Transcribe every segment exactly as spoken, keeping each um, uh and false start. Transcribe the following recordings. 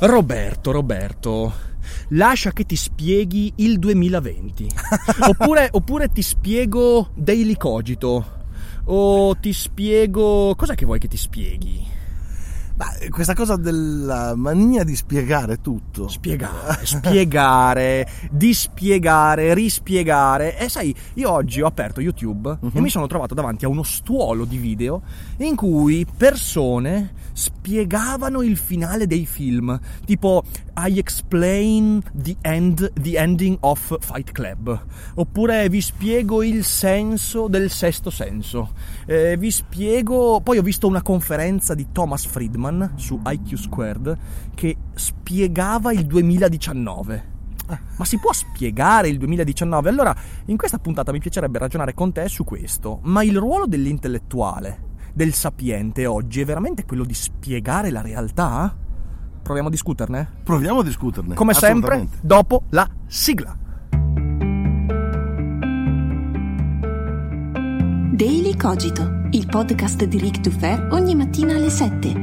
Roberto, Roberto, lascia che ti spieghi il duemilaventi, oppure, oppure ti spiego Daily Cogito, o ti spiego... cos'è che vuoi che ti spieghi? Ma questa cosa della mania di spiegare tutto. Spiegare, spiegare, dispiegare, rispiegare. E sai, io oggi ho aperto YouTube uh-huh. e mi sono trovato davanti a uno stuolo di video in cui persone spiegavano il finale dei film. Tipo, I explain the end, the ending of Fight Club. Oppure vi spiego il senso del sesto senso. Eh, vi spiego... Poi ho visto una conferenza di Thomas Friedman su I Q Squared che spiegava il duemiladiciannove. Ma si può spiegare il duemiladiciannove? Allora, in questa puntata mi piacerebbe ragionare con te su questo, ma il ruolo dell'intellettuale, del sapiente oggi è veramente quello di spiegare la realtà? Proviamo a discuterne? Proviamo a discuterne. Come sempre, dopo la sigla. Daily Cogito, il podcast di Rick Tufer ogni mattina alle sette.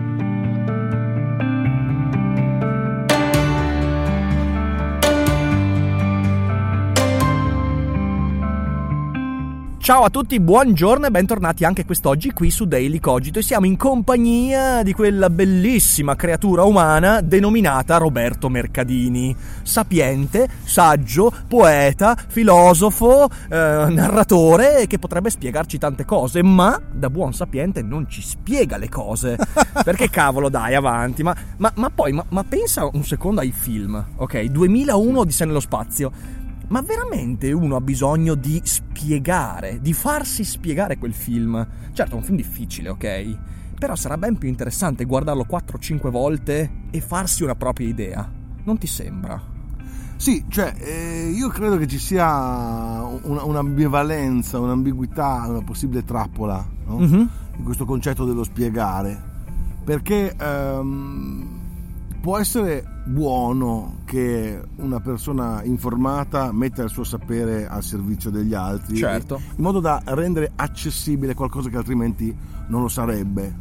Ciao a tutti, buongiorno e bentornati anche quest'oggi qui su Daily Cogito, e siamo in compagnia di quella bellissima creatura umana denominata Roberto Mercadini, sapiente, saggio, poeta, filosofo, eh, narratore che potrebbe spiegarci tante cose, ma da buon sapiente non ci spiega le cose, perché cavolo dai avanti, ma, ma, ma poi ma, ma pensa un secondo ai film, ok, duemilauno Odissea nello spazio. Ma veramente uno ha bisogno di spiegare, di farsi spiegare quel film? Certo, è un film difficile, ok? Però sarà ben più interessante guardarlo quattro o cinque volte e farsi una propria idea. Non ti sembra? Sì, cioè, eh, io credo che ci sia una, un'ambivalenza, un'ambiguità, una possibile trappola, no? Mm-hmm. In questo concetto dello spiegare. Perché... Ehm, può essere buono che una persona informata metta il suo sapere al servizio degli altri, certo, in modo da rendere accessibile qualcosa che altrimenti non lo sarebbe.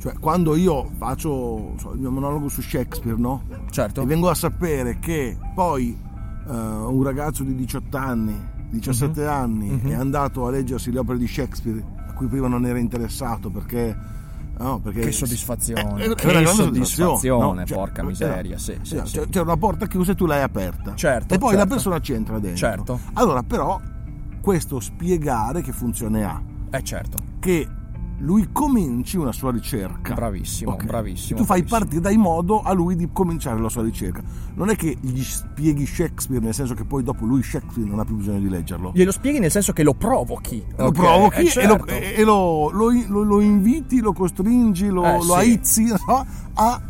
Cioè, quando io faccio so, il mio monologo su Shakespeare, no? Certo. E vengo a sapere che poi uh, un ragazzo di diciotto anni, diciassette mm-hmm. anni mm-hmm. è andato a leggersi le opere di Shakespeare a cui prima non era interessato perché... No, perché che soddisfazione, eh, eh, che una soddisfazione, soddisfazione no? Cioè, porca miseria, sì, sì, sì, sì. C'è, c'è una porta chiusa e tu l'hai aperta, certo, e poi certo. la persona ci entra dentro, certo. Allora però questo spiegare che funzione ha? Eh certo, che lui cominci una sua ricerca, bravissimo, okay. bravissimo tu fai bravissimo. Partire dai modo a lui di cominciare la sua ricerca, non è che gli spieghi Shakespeare nel senso che poi dopo lui Shakespeare non ha più bisogno di leggerlo, glielo spieghi nel senso che lo provochi, lo okay. provochi eh, certo. e, lo, e lo, lo, lo, lo inviti, lo costringi, lo, eh, lo sì. aizzi, no? a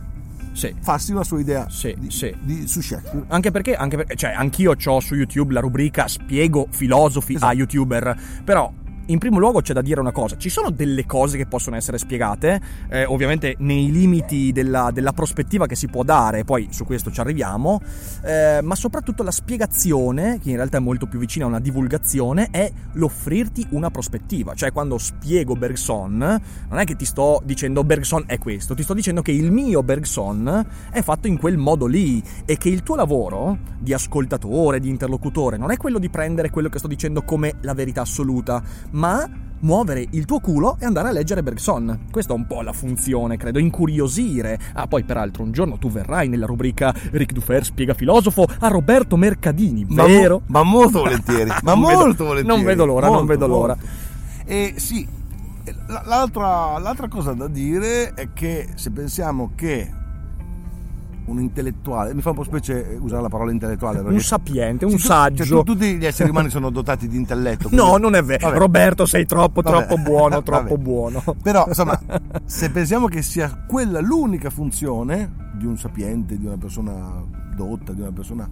Sì. farsi una sua idea sì, di, sì. Di, su Shakespeare, anche perché, anche perché cioè, anch'io ho su YouTube la rubrica spiego filosofi esatto. a YouTuber, però in primo luogo c'è da dire una cosa, ci sono delle cose che possono essere spiegate, eh, ovviamente nei limiti della, della prospettiva che si può dare, poi su questo ci arriviamo, eh, ma soprattutto la spiegazione, che in realtà è molto più vicina a una divulgazione, è l'offrirti una prospettiva, cioè quando spiego Bergson, non è che ti sto dicendo Bergson è questo, ti sto dicendo che il mio Bergson è fatto in quel modo lì e che il tuo lavoro di ascoltatore, di interlocutore, non è quello di prendere quello che sto dicendo come la verità assoluta, ma muovere il tuo culo e andare a leggere Bergson. Questa è un po' la funzione, credo, incuriosire. Ah, poi peraltro un giorno tu verrai nella rubrica Rick Dufer spiega filosofo a Roberto Mercadini, ma vero? Mo- ma molto volentieri, ma molto vedo, volentieri. Non vedo l'ora, molto, non vedo molto. l'ora. E sì, l'altra, l'altra cosa da dire è che se pensiamo che un intellettuale, mi fa un po' specie usare la parola intellettuale, un sapiente, un saggio, cioè, tutti gli esseri umani sono dotati di intelletto, quindi... no, non è vero. Vabbè. Roberto, sei troppo Vabbè. troppo buono troppo Vabbè. buono però insomma se pensiamo che sia quella l'unica funzione di un sapiente, di una persona dotta, di una persona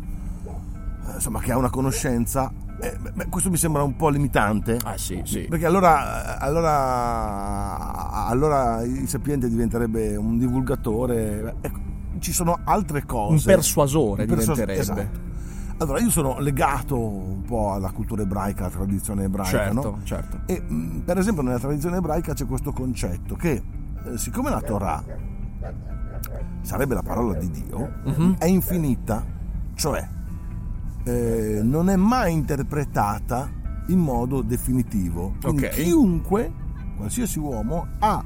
insomma che ha una conoscenza, eh, beh, questo mi sembra un po' limitante. Ah sì, sì. Perché allora, allora, allora il sapiente diventerebbe un divulgatore, ecco, ci sono altre cose. Un persuasore, un persuas- diventerebbe. Esatto. Allora io sono legato un po' alla cultura ebraica, alla tradizione ebraica, certo, no? Certo. E mh, per esempio nella tradizione ebraica c'è questo concetto che eh, siccome la Torah sarebbe la parola di Dio, uh-huh. è infinita, cioè Eh, non è mai interpretata in modo definitivo, quindi okay. chiunque, qualsiasi uomo, ha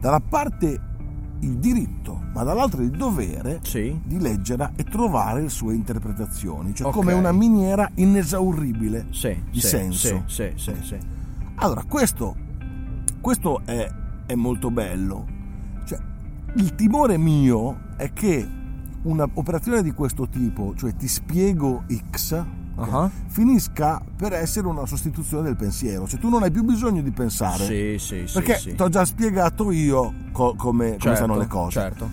da una parte il diritto ma dall'altra il dovere sì. di leggerla e trovare le sue interpretazioni, cioè okay. come una miniera inesauribile sì, di sì, senso sì, sì, sì, sì. Allora questo, questo è, è molto bello, cioè, il timore mio è che un'operazione di questo tipo, cioè ti spiego X, uh-huh. finisca per essere una sostituzione del pensiero, cioè tu non hai più bisogno di pensare, sì, sì, perché sì, sì. ti ho già spiegato io co- come, certo, come stanno le cose. Certo.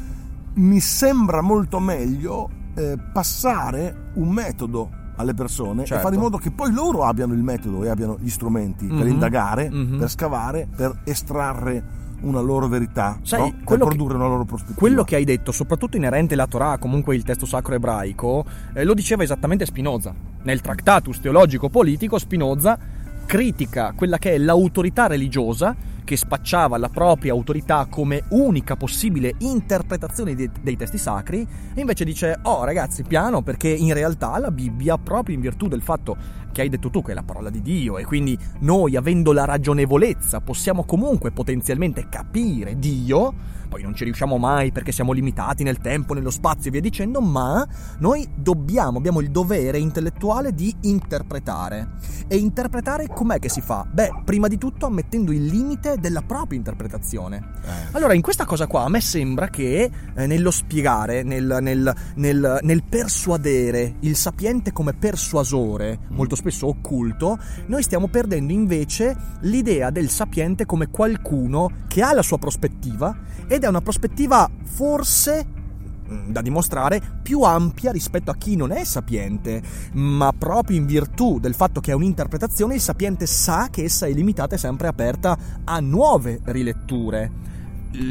Mi sembra molto meglio eh, passare un metodo alle persone certo. e fare in modo che poi loro abbiano il metodo e abbiano gli strumenti mm-hmm. per indagare, mm-hmm. per scavare, per estrarre una loro verità, sai, no? per produrre che, una loro prospettiva. Quello che hai detto, soprattutto inerente alla Torah, comunque il testo sacro ebraico, eh, lo diceva esattamente Spinoza. Nel Tractatus Teologico-Politico Spinoza critica quella che è l'autorità religiosa che spacciava la propria autorità come unica possibile interpretazione dei, dei testi sacri, e invece dice: oh ragazzi, piano, perché in realtà la Bibbia, proprio in virtù del fatto che hai detto tu che è la parola di Dio, e quindi noi, avendo la ragionevolezza, possiamo comunque potenzialmente capire Dio, poi non ci riusciamo mai perché siamo limitati nel tempo, nello spazio e via dicendo, ma noi dobbiamo, abbiamo il dovere intellettuale di interpretare. E interpretare com'è che si fa? Beh, prima di tutto ammettendo il limite della propria interpretazione. eh. Allora in questa cosa qua a me sembra che eh, nello spiegare, nel, nel, nel, nel persuadere il sapiente come persuasore, mm. molto spesso occulto, noi stiamo perdendo invece l'idea del sapiente come qualcuno che ha la sua prospettiva ed è una prospettiva forse da dimostrare più ampia rispetto a chi non è sapiente, ma proprio in virtù del fatto che è un'interpretazione, il sapiente sa che essa è limitata e sempre aperta a nuove riletture.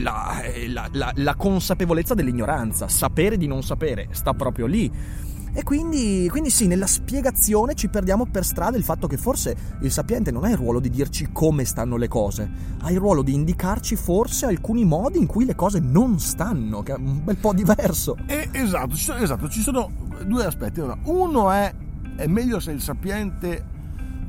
La, la, la, la consapevolezza dell'ignoranza, sapere di non sapere, sta proprio lì. E quindi, quindi sì, nella spiegazione ci perdiamo per strada il fatto che forse il sapiente non ha il ruolo di dirci come stanno le cose, ha il ruolo di indicarci forse alcuni modi in cui le cose non stanno, che è un bel po' diverso. Eh, esatto, ci sono, esatto, ci sono due aspetti. Uno è, è meglio se il sapiente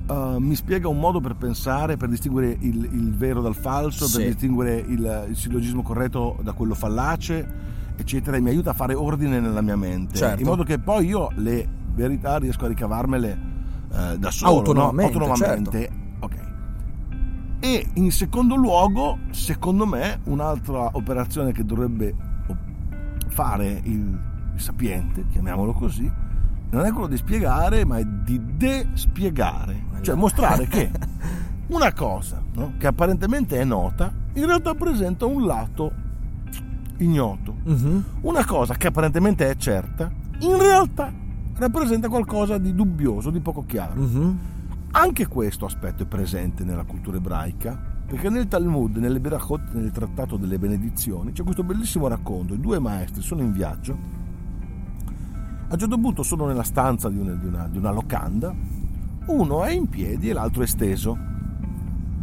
uh, mi spiega un modo per pensare, per distinguere il, il vero dal falso, sì. per distinguere il, il sillogismo corretto da quello fallace, eccetera, e mi aiuta a fare ordine nella mia mente, certo. in modo che poi io le verità riesco a ricavarmele eh, da solo, autonomamente, no? autonomamente. Certo. Okay. E in secondo luogo, secondo me, un'altra operazione che dovrebbe fare il, il sapiente, chiamiamolo così, non è quello di spiegare, ma è di despiegare, cioè mostrare che una cosa, no? che apparentemente è nota, in realtà presenta un lato ignoto. Uh-huh. Una cosa che apparentemente è certa, in realtà rappresenta qualcosa di dubbioso, di poco chiaro. Uh-huh. Anche questo aspetto è presente nella cultura ebraica, perché nel Talmud, nelle Berakot, nel Trattato delle Benedizioni, c'è questo bellissimo racconto. I due maestri sono in viaggio, a un certo punto sono nella stanza di una, di una, di una locanda, uno è in piedi e l'altro è steso.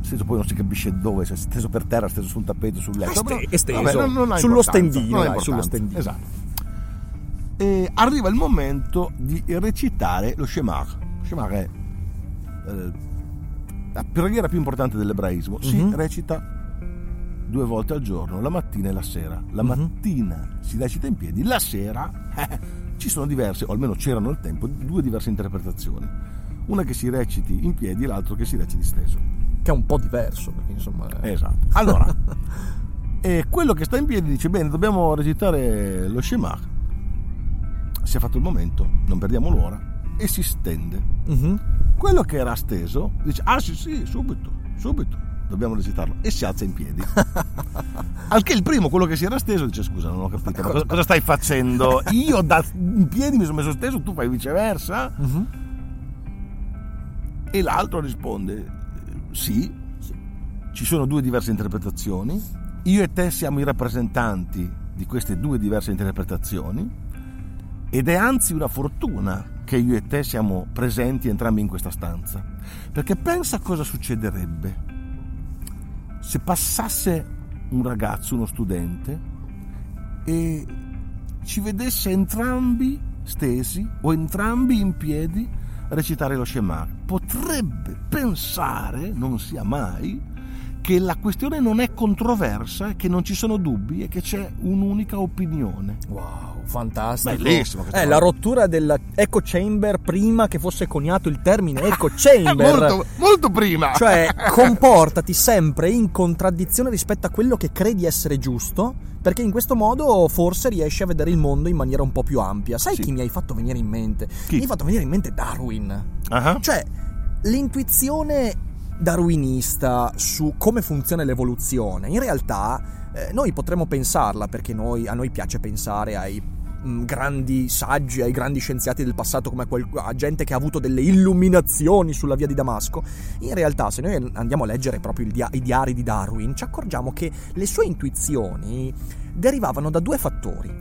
Steso, poi non si capisce dove, cioè steso per terra, steso sul tappeto, sul letto. Est- esteso, vabbè, non, non sullo stendino, dai, sullo stendino. Esatto. E arriva il momento di recitare lo Shemach. Shemach è eh, la preghiera più importante dell'ebraismo. Si mm-hmm. recita due volte al giorno, la mattina e la sera. La mm-hmm. mattina si recita in piedi, la sera eh, ci sono diverse, o almeno c'erano al tempo, due diverse interpretazioni. Una che si reciti in piedi e l'altra che si reciti steso. Che è un po' diverso, perché insomma è... esatto. Allora e quello che sta in piedi dice: bene, dobbiamo recitare lo Shemach. si è fatto il momento, non perdiamo l'ora, e si stende. Uh-huh. Quello che era steso dice: ah sì sì, subito, subito dobbiamo recitarlo, e si alza in piedi. Al che il primo, quello che si era steso, dice: scusa, non ho capito, ma cosa, cosa stai facendo? Io da in piedi mi sono messo steso, tu fai viceversa? Uh-huh. E l'altro risponde: sì, sì, ci sono due diverse interpretazioni, io e te siamo i rappresentanti di queste due diverse interpretazioni, ed è anzi una fortuna che io e te siamo presenti entrambi in questa stanza, perché pensa cosa succederebbe se passasse un ragazzo, uno studente, e ci vedesse entrambi stesi o entrambi in piedi recitare lo Shemach. Potrebbe pensare, non sia mai, che la questione non è controversa, che non ci sono dubbi e che c'è un'unica opinione. Wow, fantastico, bellissimo. Eh, la rottura della echo chamber prima che fosse coniato il termine echo chamber. molto, molto prima. Cioè, comportati sempre in contraddizione rispetto a quello che credi essere giusto, perché in questo modo forse riesci a vedere il mondo in maniera un po' più ampia. Sai, sì. Chi mi hai fatto venire in mente? Chi? Mi hai fatto venire in mente Darwin. Uh-huh. Cioè, l'intuizione darwinista su come funziona l'evoluzione, in realtà eh, noi potremmo pensarla, perché noi, a noi piace pensare ai grandi saggi, ai grandi scienziati del passato, come a gente che ha avuto delle illuminazioni sulla via di Damasco. In realtà, se noi andiamo a leggere proprio il dia- i diari di Darwin, ci accorgiamo che le sue intuizioni derivavano da due fattori.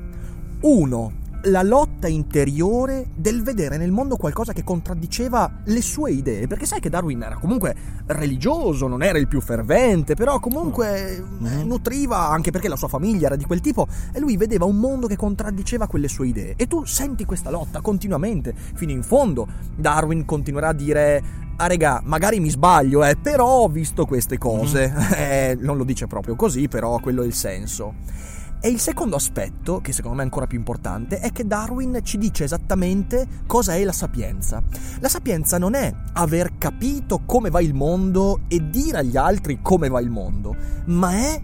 Uno, la lotta interiore del vedere nel mondo qualcosa che contraddiceva le sue idee, perché sai che Darwin era comunque religioso, non era il più fervente, però comunque nutriva, anche perché la sua famiglia era di quel tipo, e lui vedeva un mondo che contraddiceva quelle sue idee. E tu senti questa lotta continuamente fino in fondo. Darwin continuerà a dire: ah regà, magari mi sbaglio, eh, però ho visto queste cose. Mm. Eh, non lo dice proprio così, però quello è il senso. E il secondo aspetto, che secondo me è ancora più importante, è che Darwin ci dice esattamente cosa è la sapienza. La sapienza non è aver capito come va il mondo e dire agli altri come va il mondo, ma è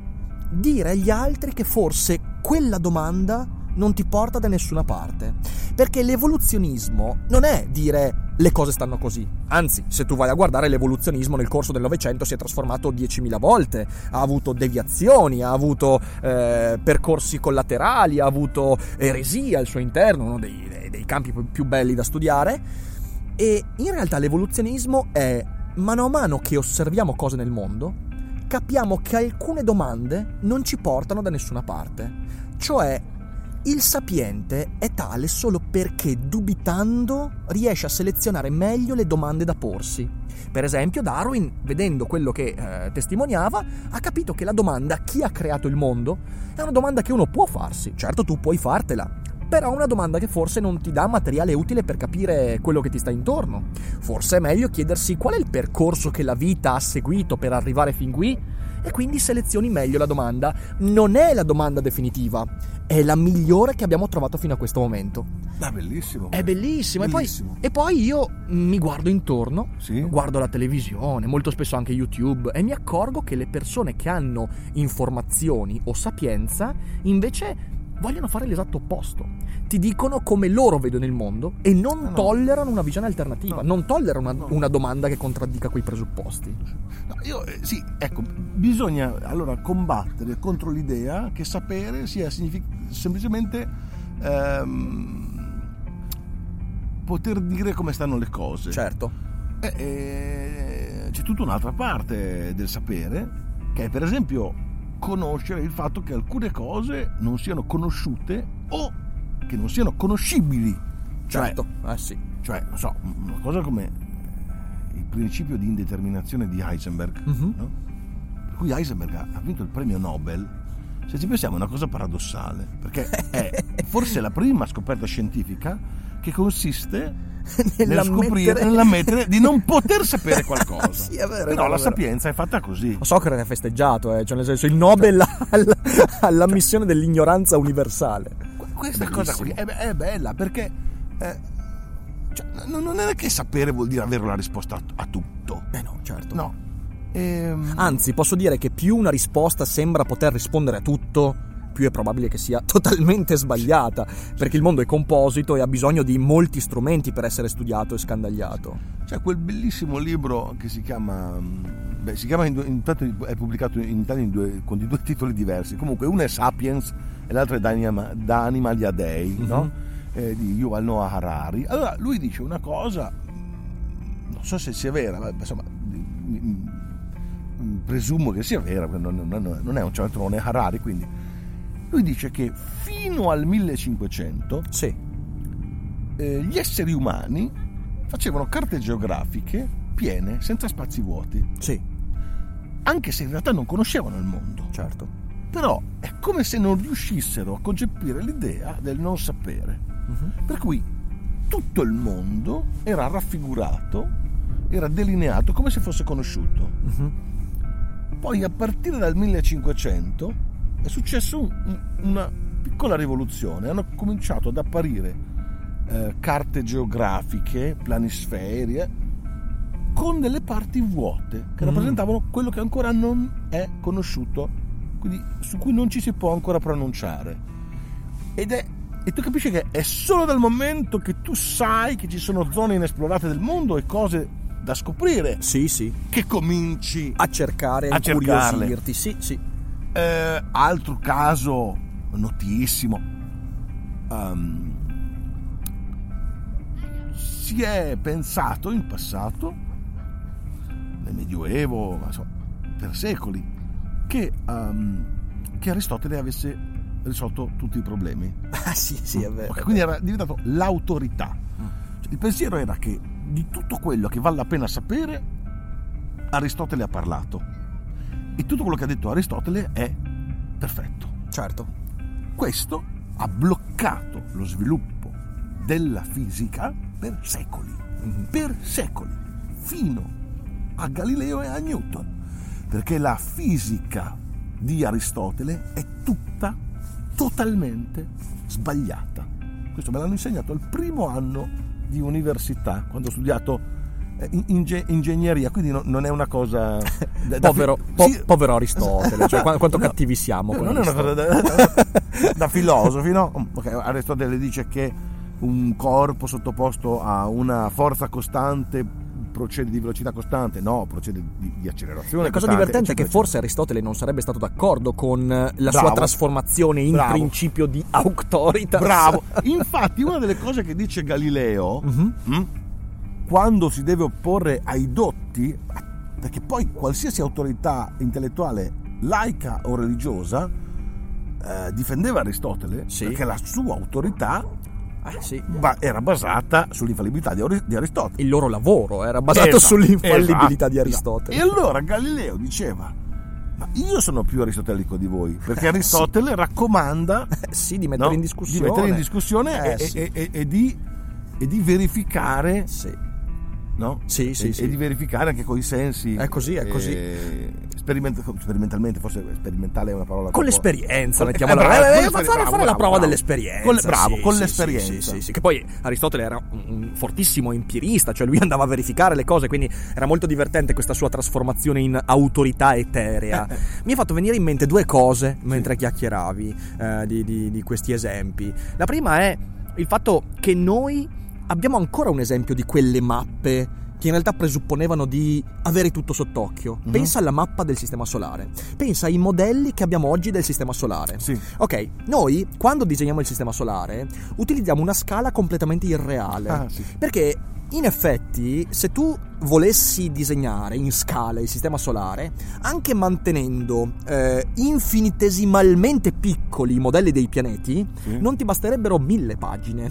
dire agli altri che forse quella domanda non ti porta da nessuna parte. Perché l'evoluzionismo non è dire le cose stanno così, anzi, se tu vai a guardare, l'evoluzionismo nel corso del Novecento si è trasformato diecimila volte, ha avuto deviazioni, ha avuto eh, percorsi collaterali, ha avuto eresia al suo interno, uno dei, dei, dei campi più belli da studiare. E in realtà l'evoluzionismo è, mano a mano che osserviamo cose nel mondo, capiamo che alcune domande non ci portano da nessuna parte. Cioè, il sapiente è tale solo perché, dubitando, riesce a selezionare meglio le domande da porsi. Per esempio, Darwin, vedendo quello che eh, testimoniava, ha capito che la domanda chi ha creato il mondo è una domanda che uno può farsi. Certo, tu puoi fartela, però è una domanda che forse non ti dà materiale utile per capire quello che ti sta intorno. Forse è meglio chiedersi qual è il percorso che la vita ha seguito per arrivare fin qui, e quindi selezioni meglio la domanda. Non è la domanda definitiva, è la migliore che abbiamo trovato fino a questo momento. Ah, bellissimo. È bellissimo. bellissimo. E, poi, e poi io mi guardo intorno, sì? Guardo la televisione, molto spesso anche YouTube, e mi accorgo che le persone che hanno informazioni o sapienza invece vogliono fare l'esatto opposto. Ti dicono come loro vedono il mondo e non no, no. tollerano una visione alternativa, no. non tollerano una, no. una domanda che contraddica quei presupposti. No, io eh, sì, ecco, bisogna allora combattere contro l'idea che sapere sia signific- semplicemente ehm, poter dire come stanno le cose. Certo. Eh, eh, c'è tutta un'altra parte del sapere, che è per esempio conoscere il fatto che alcune cose non siano conosciute o che non siano conoscibili. Certo, cioè, eh sì. Cioè, non so, una cosa come il principio di indeterminazione di Heisenberg, uh-huh. no? Per cui Heisenberg ha vinto il premio Nobel, se ci pensiamo è una cosa paradossale, perché è forse la prima scoperta scientifica che consiste nella nel scoprire, mettere... nell'ammettere di non poter sapere qualcosa. Sì, è vero, però è vero. La sapienza è fatta così. Socrate ha festeggiato, eh, cioè nel senso il Nobel alla, all'ammissione dell'ignoranza universale. Questa cosa qui è, è bella, perché eh, cioè, non è che sapere vuol dire avere una risposta a tutto. Eh no, certo. No. Ehm... Anzi, posso dire che più una risposta sembra poter rispondere a tutto, più è probabile che sia totalmente sbagliata, perché il mondo è composito e ha bisogno di molti strumenti per essere studiato e scandagliato. C'è quel bellissimo libro che si chiama, beh, si chiama intanto è pubblicato in Italia in due, con due titoli diversi, comunque uno è Sapiens e l'altro è Da Animali a Dei, no? Mm-hmm. eh, di Yuval Noah Harari. Allora lui dice una cosa, non so se sia vera, ma insomma presumo che sia vera, perché non è un cialtrone, è Harari, quindi lui dice che fino al millecinquecento sì. eh, gli esseri umani facevano carte geografiche piene, senza spazi vuoti, sì. anche se in realtà non conoscevano il mondo, certo. però è come se non riuscissero a concepire l'idea del non sapere, uh-huh. per cui tutto il mondo era raffigurato, era delineato come se fosse conosciuto. Uh-huh. Poi a partire dal millecinquecento è successo un, una piccola rivoluzione, hanno cominciato ad apparire eh, carte geografiche, planisferie con delle parti vuote che rappresentavano quello che ancora non è conosciuto, quindi su cui non ci si può ancora pronunciare. Ed è E tu capisci che è solo dal momento che tu sai che ci sono zone inesplorate del mondo e cose da scoprire, sì, sì. che cominci a cercare, a incuriosirti. Sì, sì. Eh, altro caso notissimo, um, si è pensato in passato, nel Medioevo, insomma, per secoli, che, um, che Aristotele avesse risolto tutti i problemi. Ah sì, sì, è vero. Quindi era diventato l'autorità. Cioè, il pensiero era che di tutto quello che vale la pena sapere Aristotele ha parlato e tutto quello che ha detto Aristotele è perfetto. Certo. Questo ha bloccato lo sviluppo della fisica per secoli, per secoli, fino a Galileo e a Newton, perché la fisica di Aristotele è tutta totalmente sbagliata. Questo me l'hanno insegnato al primo anno di università, quando ho studiato inge- ingegneria, quindi no, non è una cosa da, da povero, fi- po- sì. povero Aristotele, cioè quanto no, cattivi siamo. Non è una cosa da, da, da filosofi, no? Okay, Aristotele dice che un corpo sottoposto a una forza costante procede di velocità costante, no, procede di, di accelerazione. La cosa divertente è che forse Aristotele non sarebbe stato d'accordo con la bravo, sua trasformazione in bravo. principio di auctoritas. Bravo. Infatti una delle cose che dice Galileo, uh-huh. quando si deve opporre ai dotti, perché poi qualsiasi autorità intellettuale laica o religiosa eh, difendeva Aristotele, sì. perché la sua autorità Ah, sì. era basata sull'infallibilità di Aristotele. Il loro lavoro era basato esatto, sull'infallibilità esatto, di Aristotele. E allora Galileo diceva: ma io sono più aristotelico di voi, perché Aristotele sì. raccomanda sì, di, mettere no? in discussione. di mettere in discussione eh, e, sì. e, e, e, di, e di verificare sì. no? sì, sì, e, sì. e di verificare anche con i sensi. È così, è così e... Speriment- sperimentalmente, forse sperimentale è una parola con l'esperienza, mettiamola eh, bravo, eh, eh, fare, bravo, fare bravo, la prova bravo. dell'esperienza con le, bravo, sì, con sì, l'esperienza sì, sì, sì, sì. Che poi Aristotele era un fortissimo empirista, cioè lui andava a verificare le cose, quindi era molto divertente questa sua trasformazione in autorità eterea. Mi ha fatto venire in mente due cose mentre sì. chiacchieravi eh, di, di, di questi esempi. La prima è il fatto che noi abbiamo ancora un esempio di quelle mappe che in realtà presupponevano di avere tutto sott'occhio. Mm-hmm. Pensa alla mappa del sistema solare. Pensa ai modelli che abbiamo oggi del sistema solare. Sì. Ok, noi quando disegniamo il sistema solare utilizziamo una scala completamente irreale. Ah, sì. Perché in effetti, se tu volessi disegnare in scala il sistema solare, anche mantenendo eh, infinitesimalmente piccoli i modelli dei pianeti, sì. non ti basterebbero mille pagine.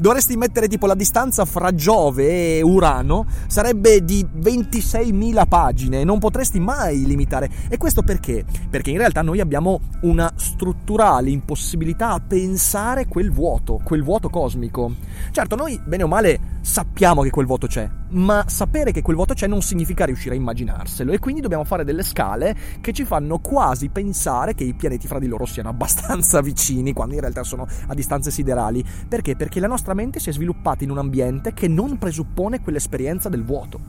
Dovresti mettere tipo la distanza fra Giove e Urano, sarebbe di ventiseimila pagine, non potresti mai limitare. E questo perché? Perché in realtà noi abbiamo una strutturale impossibilità a pensare quel vuoto, quel vuoto cosmico. Certo, noi bene o male sappiamo che quel vuoto c'è, ma sapere che quel vuoto c'è non significa riuscire a immaginarselo, e quindi dobbiamo fare delle scale che ci fanno quasi pensare che i pianeti fra di loro siano abbastanza vicini, quando in realtà sono a distanze siderali. Perché? Perché la nostra mente si è sviluppata in un ambiente che non presuppone quell'esperienza del vuoto.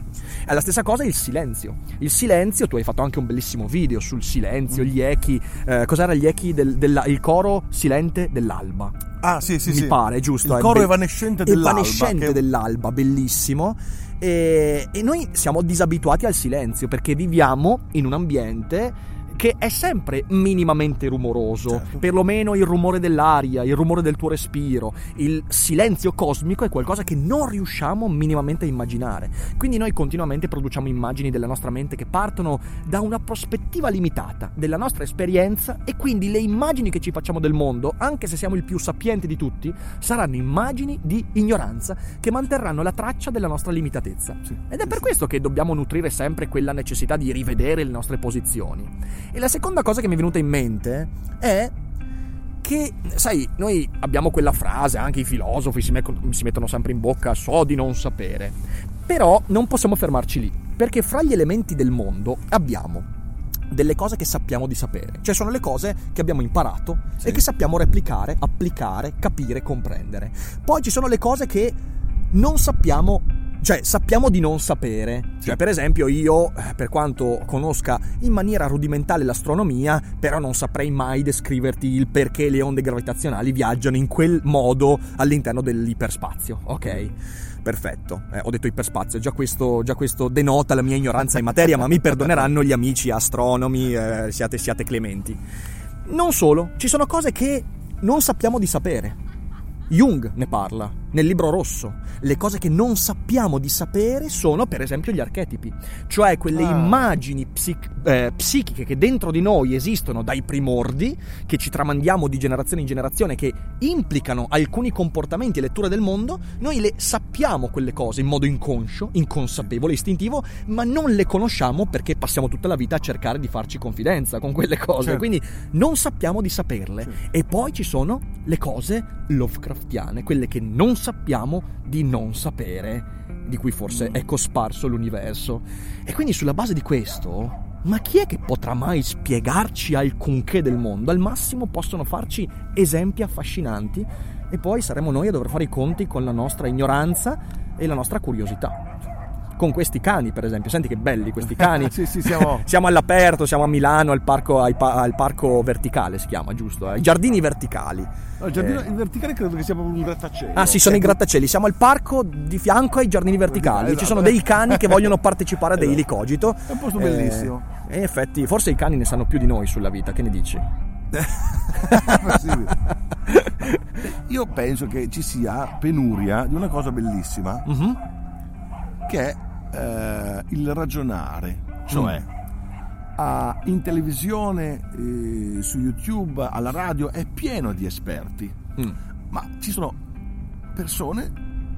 È la stessa cosa il silenzio. Il silenzio, tu hai fatto anche un bellissimo video sul silenzio, gli echi, eh, cos'era gli echi del, della, il coro silente dell'alba. Ah sì sì mi sì. pare, giusto. Il coro be- evanescente dell'alba. Evanescente che... dell'alba, bellissimo. E, e noi siamo disabituati al silenzio perché viviamo in un ambiente che è sempre minimamente rumoroso, certo. Perlomeno il rumore dell'aria, il rumore del tuo respiro, il silenzio cosmico è qualcosa che non riusciamo minimamente a immaginare. Quindi noi continuamente produciamo immagini della nostra mente che partono da una prospettiva limitata della nostra esperienza, e quindi le immagini che ci facciamo del mondo, anche se siamo il più sapiente di tutti, saranno immagini di ignoranza che manterranno la traccia della nostra limitatezza. Sì, Ed è sì, per sì. questo che dobbiamo nutrire sempre quella necessità di rivedere le nostre posizioni. E la seconda cosa che mi è venuta in mente è che, sai, noi abbiamo quella frase, anche i filosofi si, me- si mettono sempre in bocca, so di non sapere, però non possiamo fermarci lì, perché fra gli elementi del mondo abbiamo delle cose che sappiamo di sapere, cioè sono le cose che abbiamo imparato sì. e che sappiamo replicare, applicare, capire, comprendere. Poi ci sono le cose che non sappiamo, cioè sappiamo di non sapere, cioè per esempio io, per quanto conosca in maniera rudimentale l'astronomia, però non saprei mai descriverti il perché le onde gravitazionali viaggiano in quel modo all'interno dell'iperspazio, ok? Perfetto, eh, ho detto iperspazio, già questo, già questo denota la mia ignoranza in materia, ma mi perdoneranno gli amici astronomi, eh, siate, siate clementi. Non solo, ci sono cose che non sappiamo di sapere. Jung ne parla nel Libro Rosso. Le cose che non sappiamo di sapere sono per esempio gli archetipi, cioè quelle ah. immagini psich- eh, psichiche che dentro di noi esistono dai primordi, che ci tramandiamo di generazione in generazione, che implicano alcuni comportamenti e letture del mondo. Noi le sappiamo quelle cose in modo inconscio, inconsapevole, istintivo, ma non le conosciamo perché passiamo tutta la vita a cercare di farci confidenza con quelle cose, certo. Quindi non sappiamo di saperle, certo. E poi ci sono le cose Lovecraft, quelle che non sappiamo di non sapere, di cui forse è cosparso l'universo. E quindi sulla base di questo, ma chi è che potrà mai spiegarci alcunché del mondo? Al massimo possono farci esempi affascinanti, e poi saremo noi a dover fare i conti con la nostra ignoranza e la nostra curiosità. Con questi cani, per esempio, senti che belli questi cani. sì, sì, siamo... siamo all'aperto, siamo a Milano, al parco, al parco verticale si chiama, giusto? Ai giardini verticali. No, il giardino eh... verticale credo che sia proprio un grattacielo. Ah sì, sono eh, i grattacieli, siamo al parco di fianco ai giardini verticali, esatto. Ci sono dei cani che vogliono partecipare a Daily Cogito. È un posto eh... bellissimo. E in effetti, forse i cani ne sanno più di noi sulla vita, che ne dici? Io penso che ci sia penuria di una cosa bellissima. Mm-hmm. Che è eh, il ragionare, cioè mm. a, in televisione, eh, su YouTube, alla radio è pieno di esperti, mm. ma ci sono persone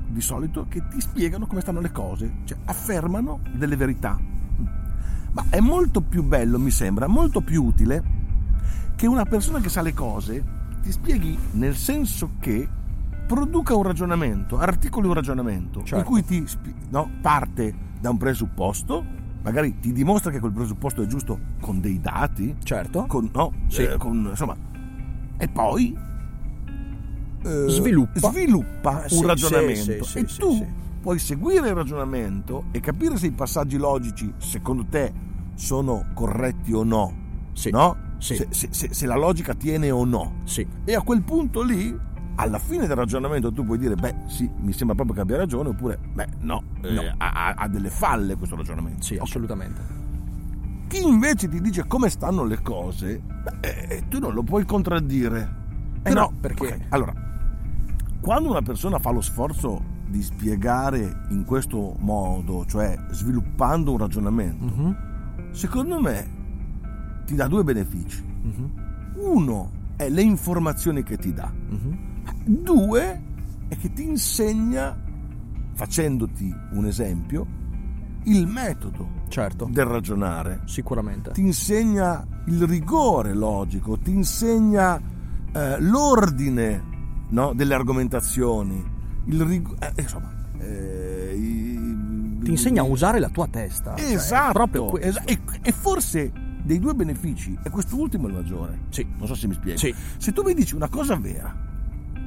di solito che ti spiegano come stanno le cose, cioè affermano delle verità, mm. ma è molto più bello, mi sembra, molto più utile che una persona che sa le cose ti spieghi, nel senso che produca un ragionamento, articoli un ragionamento, certo. In cui ti no, parte da un presupposto, magari ti dimostra che quel presupposto è giusto con dei dati, certo, con, no, sì. eh, con, insomma, e poi eh, sviluppa, sviluppa un sì, ragionamento sì, sì, e sì, tu sì. puoi seguire il ragionamento e capire se i passaggi logici secondo te sono corretti o no, sì. no? Sì. Se, se, se, se la logica tiene o no, sì. E a quel punto lì, alla fine del ragionamento, tu puoi dire: beh, sì, mi sembra proprio che abbia ragione, oppure beh, no, no. Eh, ha, ha delle falle questo ragionamento. Sì, okay. Assolutamente. Chi invece ti dice come stanno le cose, eh, tu non lo puoi contraddire. Eh Però, no, perché? Okay. Allora, quando una persona fa lo sforzo di spiegare in questo modo, cioè sviluppando un ragionamento, mm-hmm. secondo me ti dà due benefici. Mm-hmm. Uno è le informazioni che ti dà. Mm-hmm. Due, è che ti insegna, facendoti un esempio, il metodo certo. del ragionare. Sicuramente. Ti insegna il rigore logico, ti insegna eh, l'ordine no, delle argomentazioni, il rig- eh, insomma, eh, i, ti insegna a usare la tua testa. Esatto. Cioè, proprio que- es- e, e forse dei due benefici è quest'ultimo il maggiore. Sì. Non so se mi spiego. Sì. Se tu mi dici una cosa vera,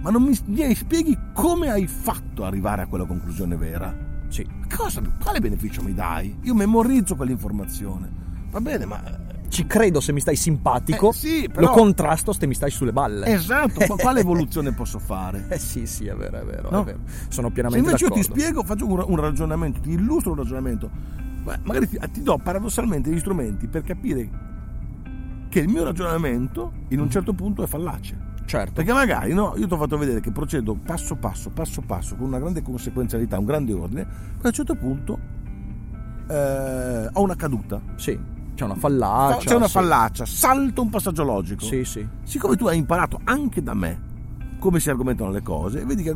ma non mi, mi spieghi come hai fatto ad arrivare a quella conclusione vera. Sì. Cosa, quale beneficio mi dai? Io memorizzo quell'informazione. Va bene, ma ci credo se mi stai simpatico, eh, sì, però lo contrasto se mi stai sulle balle. Esatto, ma quale evoluzione posso fare? Eh sì, sì, è vero, è vero, no? È vero. Sono pienamente d'accordo. Se invece d'accordo. Io ti spiego, faccio un ragionamento, ti illustro un ragionamento, magari ti, ti do paradossalmente gli strumenti per capire che il mio ragionamento in un certo punto è fallace. Certo. Perché magari, no, io ti ho fatto vedere che procedo passo passo, passo passo, con una grande conseguenzialità, un grande ordine, ma a un certo punto eh, ho una caduta. Sì. C'è una fallaccia. C'è una fallaccia, sì. Salto un passaggio logico. Sì, sì. Siccome tu hai imparato anche da me come si argomentano le cose, vedi che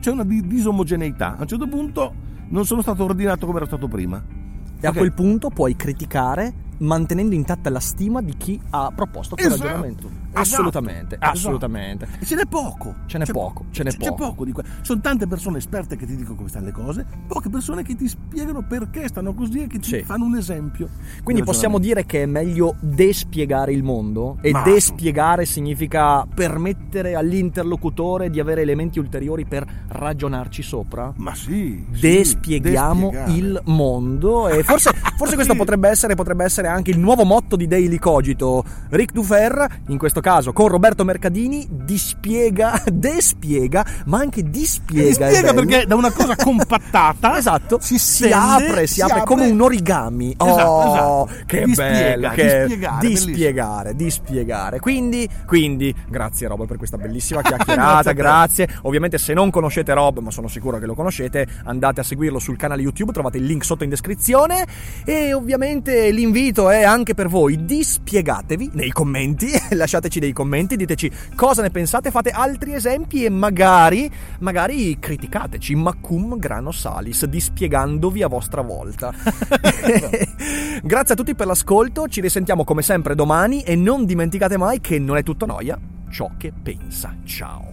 c'è una disomogeneità. A un certo punto non sono stato ordinato come ero stato prima. E okay. A quel punto puoi criticare mantenendo intatta la stima di chi ha proposto quel esatto. ragionamento. Assolutamente, esatto. assolutamente. E ce n'è poco. Ce n'è c'è, poco, ce n'è c'è poco. C'è poco di qua. Sono tante persone esperte che ti dicono come stanno le cose, poche persone che ti spiegano perché stanno così e che ti sì. fanno un esempio. Quindi possiamo dire che è meglio despiegare il mondo, e Ma... despiegare significa permettere all'interlocutore di avere elementi ulteriori per ragionarci sopra? Ma sì. sì Despieghiamo despiegare. il mondo, e forse, forse sì. questo potrebbe essere, potrebbe essere anche il nuovo motto di Daily Cogito. Rick Tufer, in questo caso con Roberto Mercadini, dispiega, despiega, ma anche dispiega. Dispiega perché da una cosa compattata esatto, si, si, stende, apre, si, si apre, si apre come un origami. Oh, esatto, esatto. Che bello! Che dispiegare, dispiegare, dispiegare. Quindi, quindi, grazie Rob per questa bellissima chiacchierata. grazie. Ovviamente, se non conoscete Rob, ma sono sicuro che lo conoscete, andate a seguirlo sul canale YouTube. Trovate il link sotto in descrizione. E ovviamente l'invito è anche per voi: dispiegatevi nei commenti, lasciateci dei commenti, diteci cosa ne pensate, fate altri esempi e magari magari criticateci ma cum grano salis, dispiegandovi a vostra volta. Grazie a tutti per l'ascolto, ci risentiamo come sempre domani e non dimenticate mai che non è tutto noia ciò che pensa. Ciao.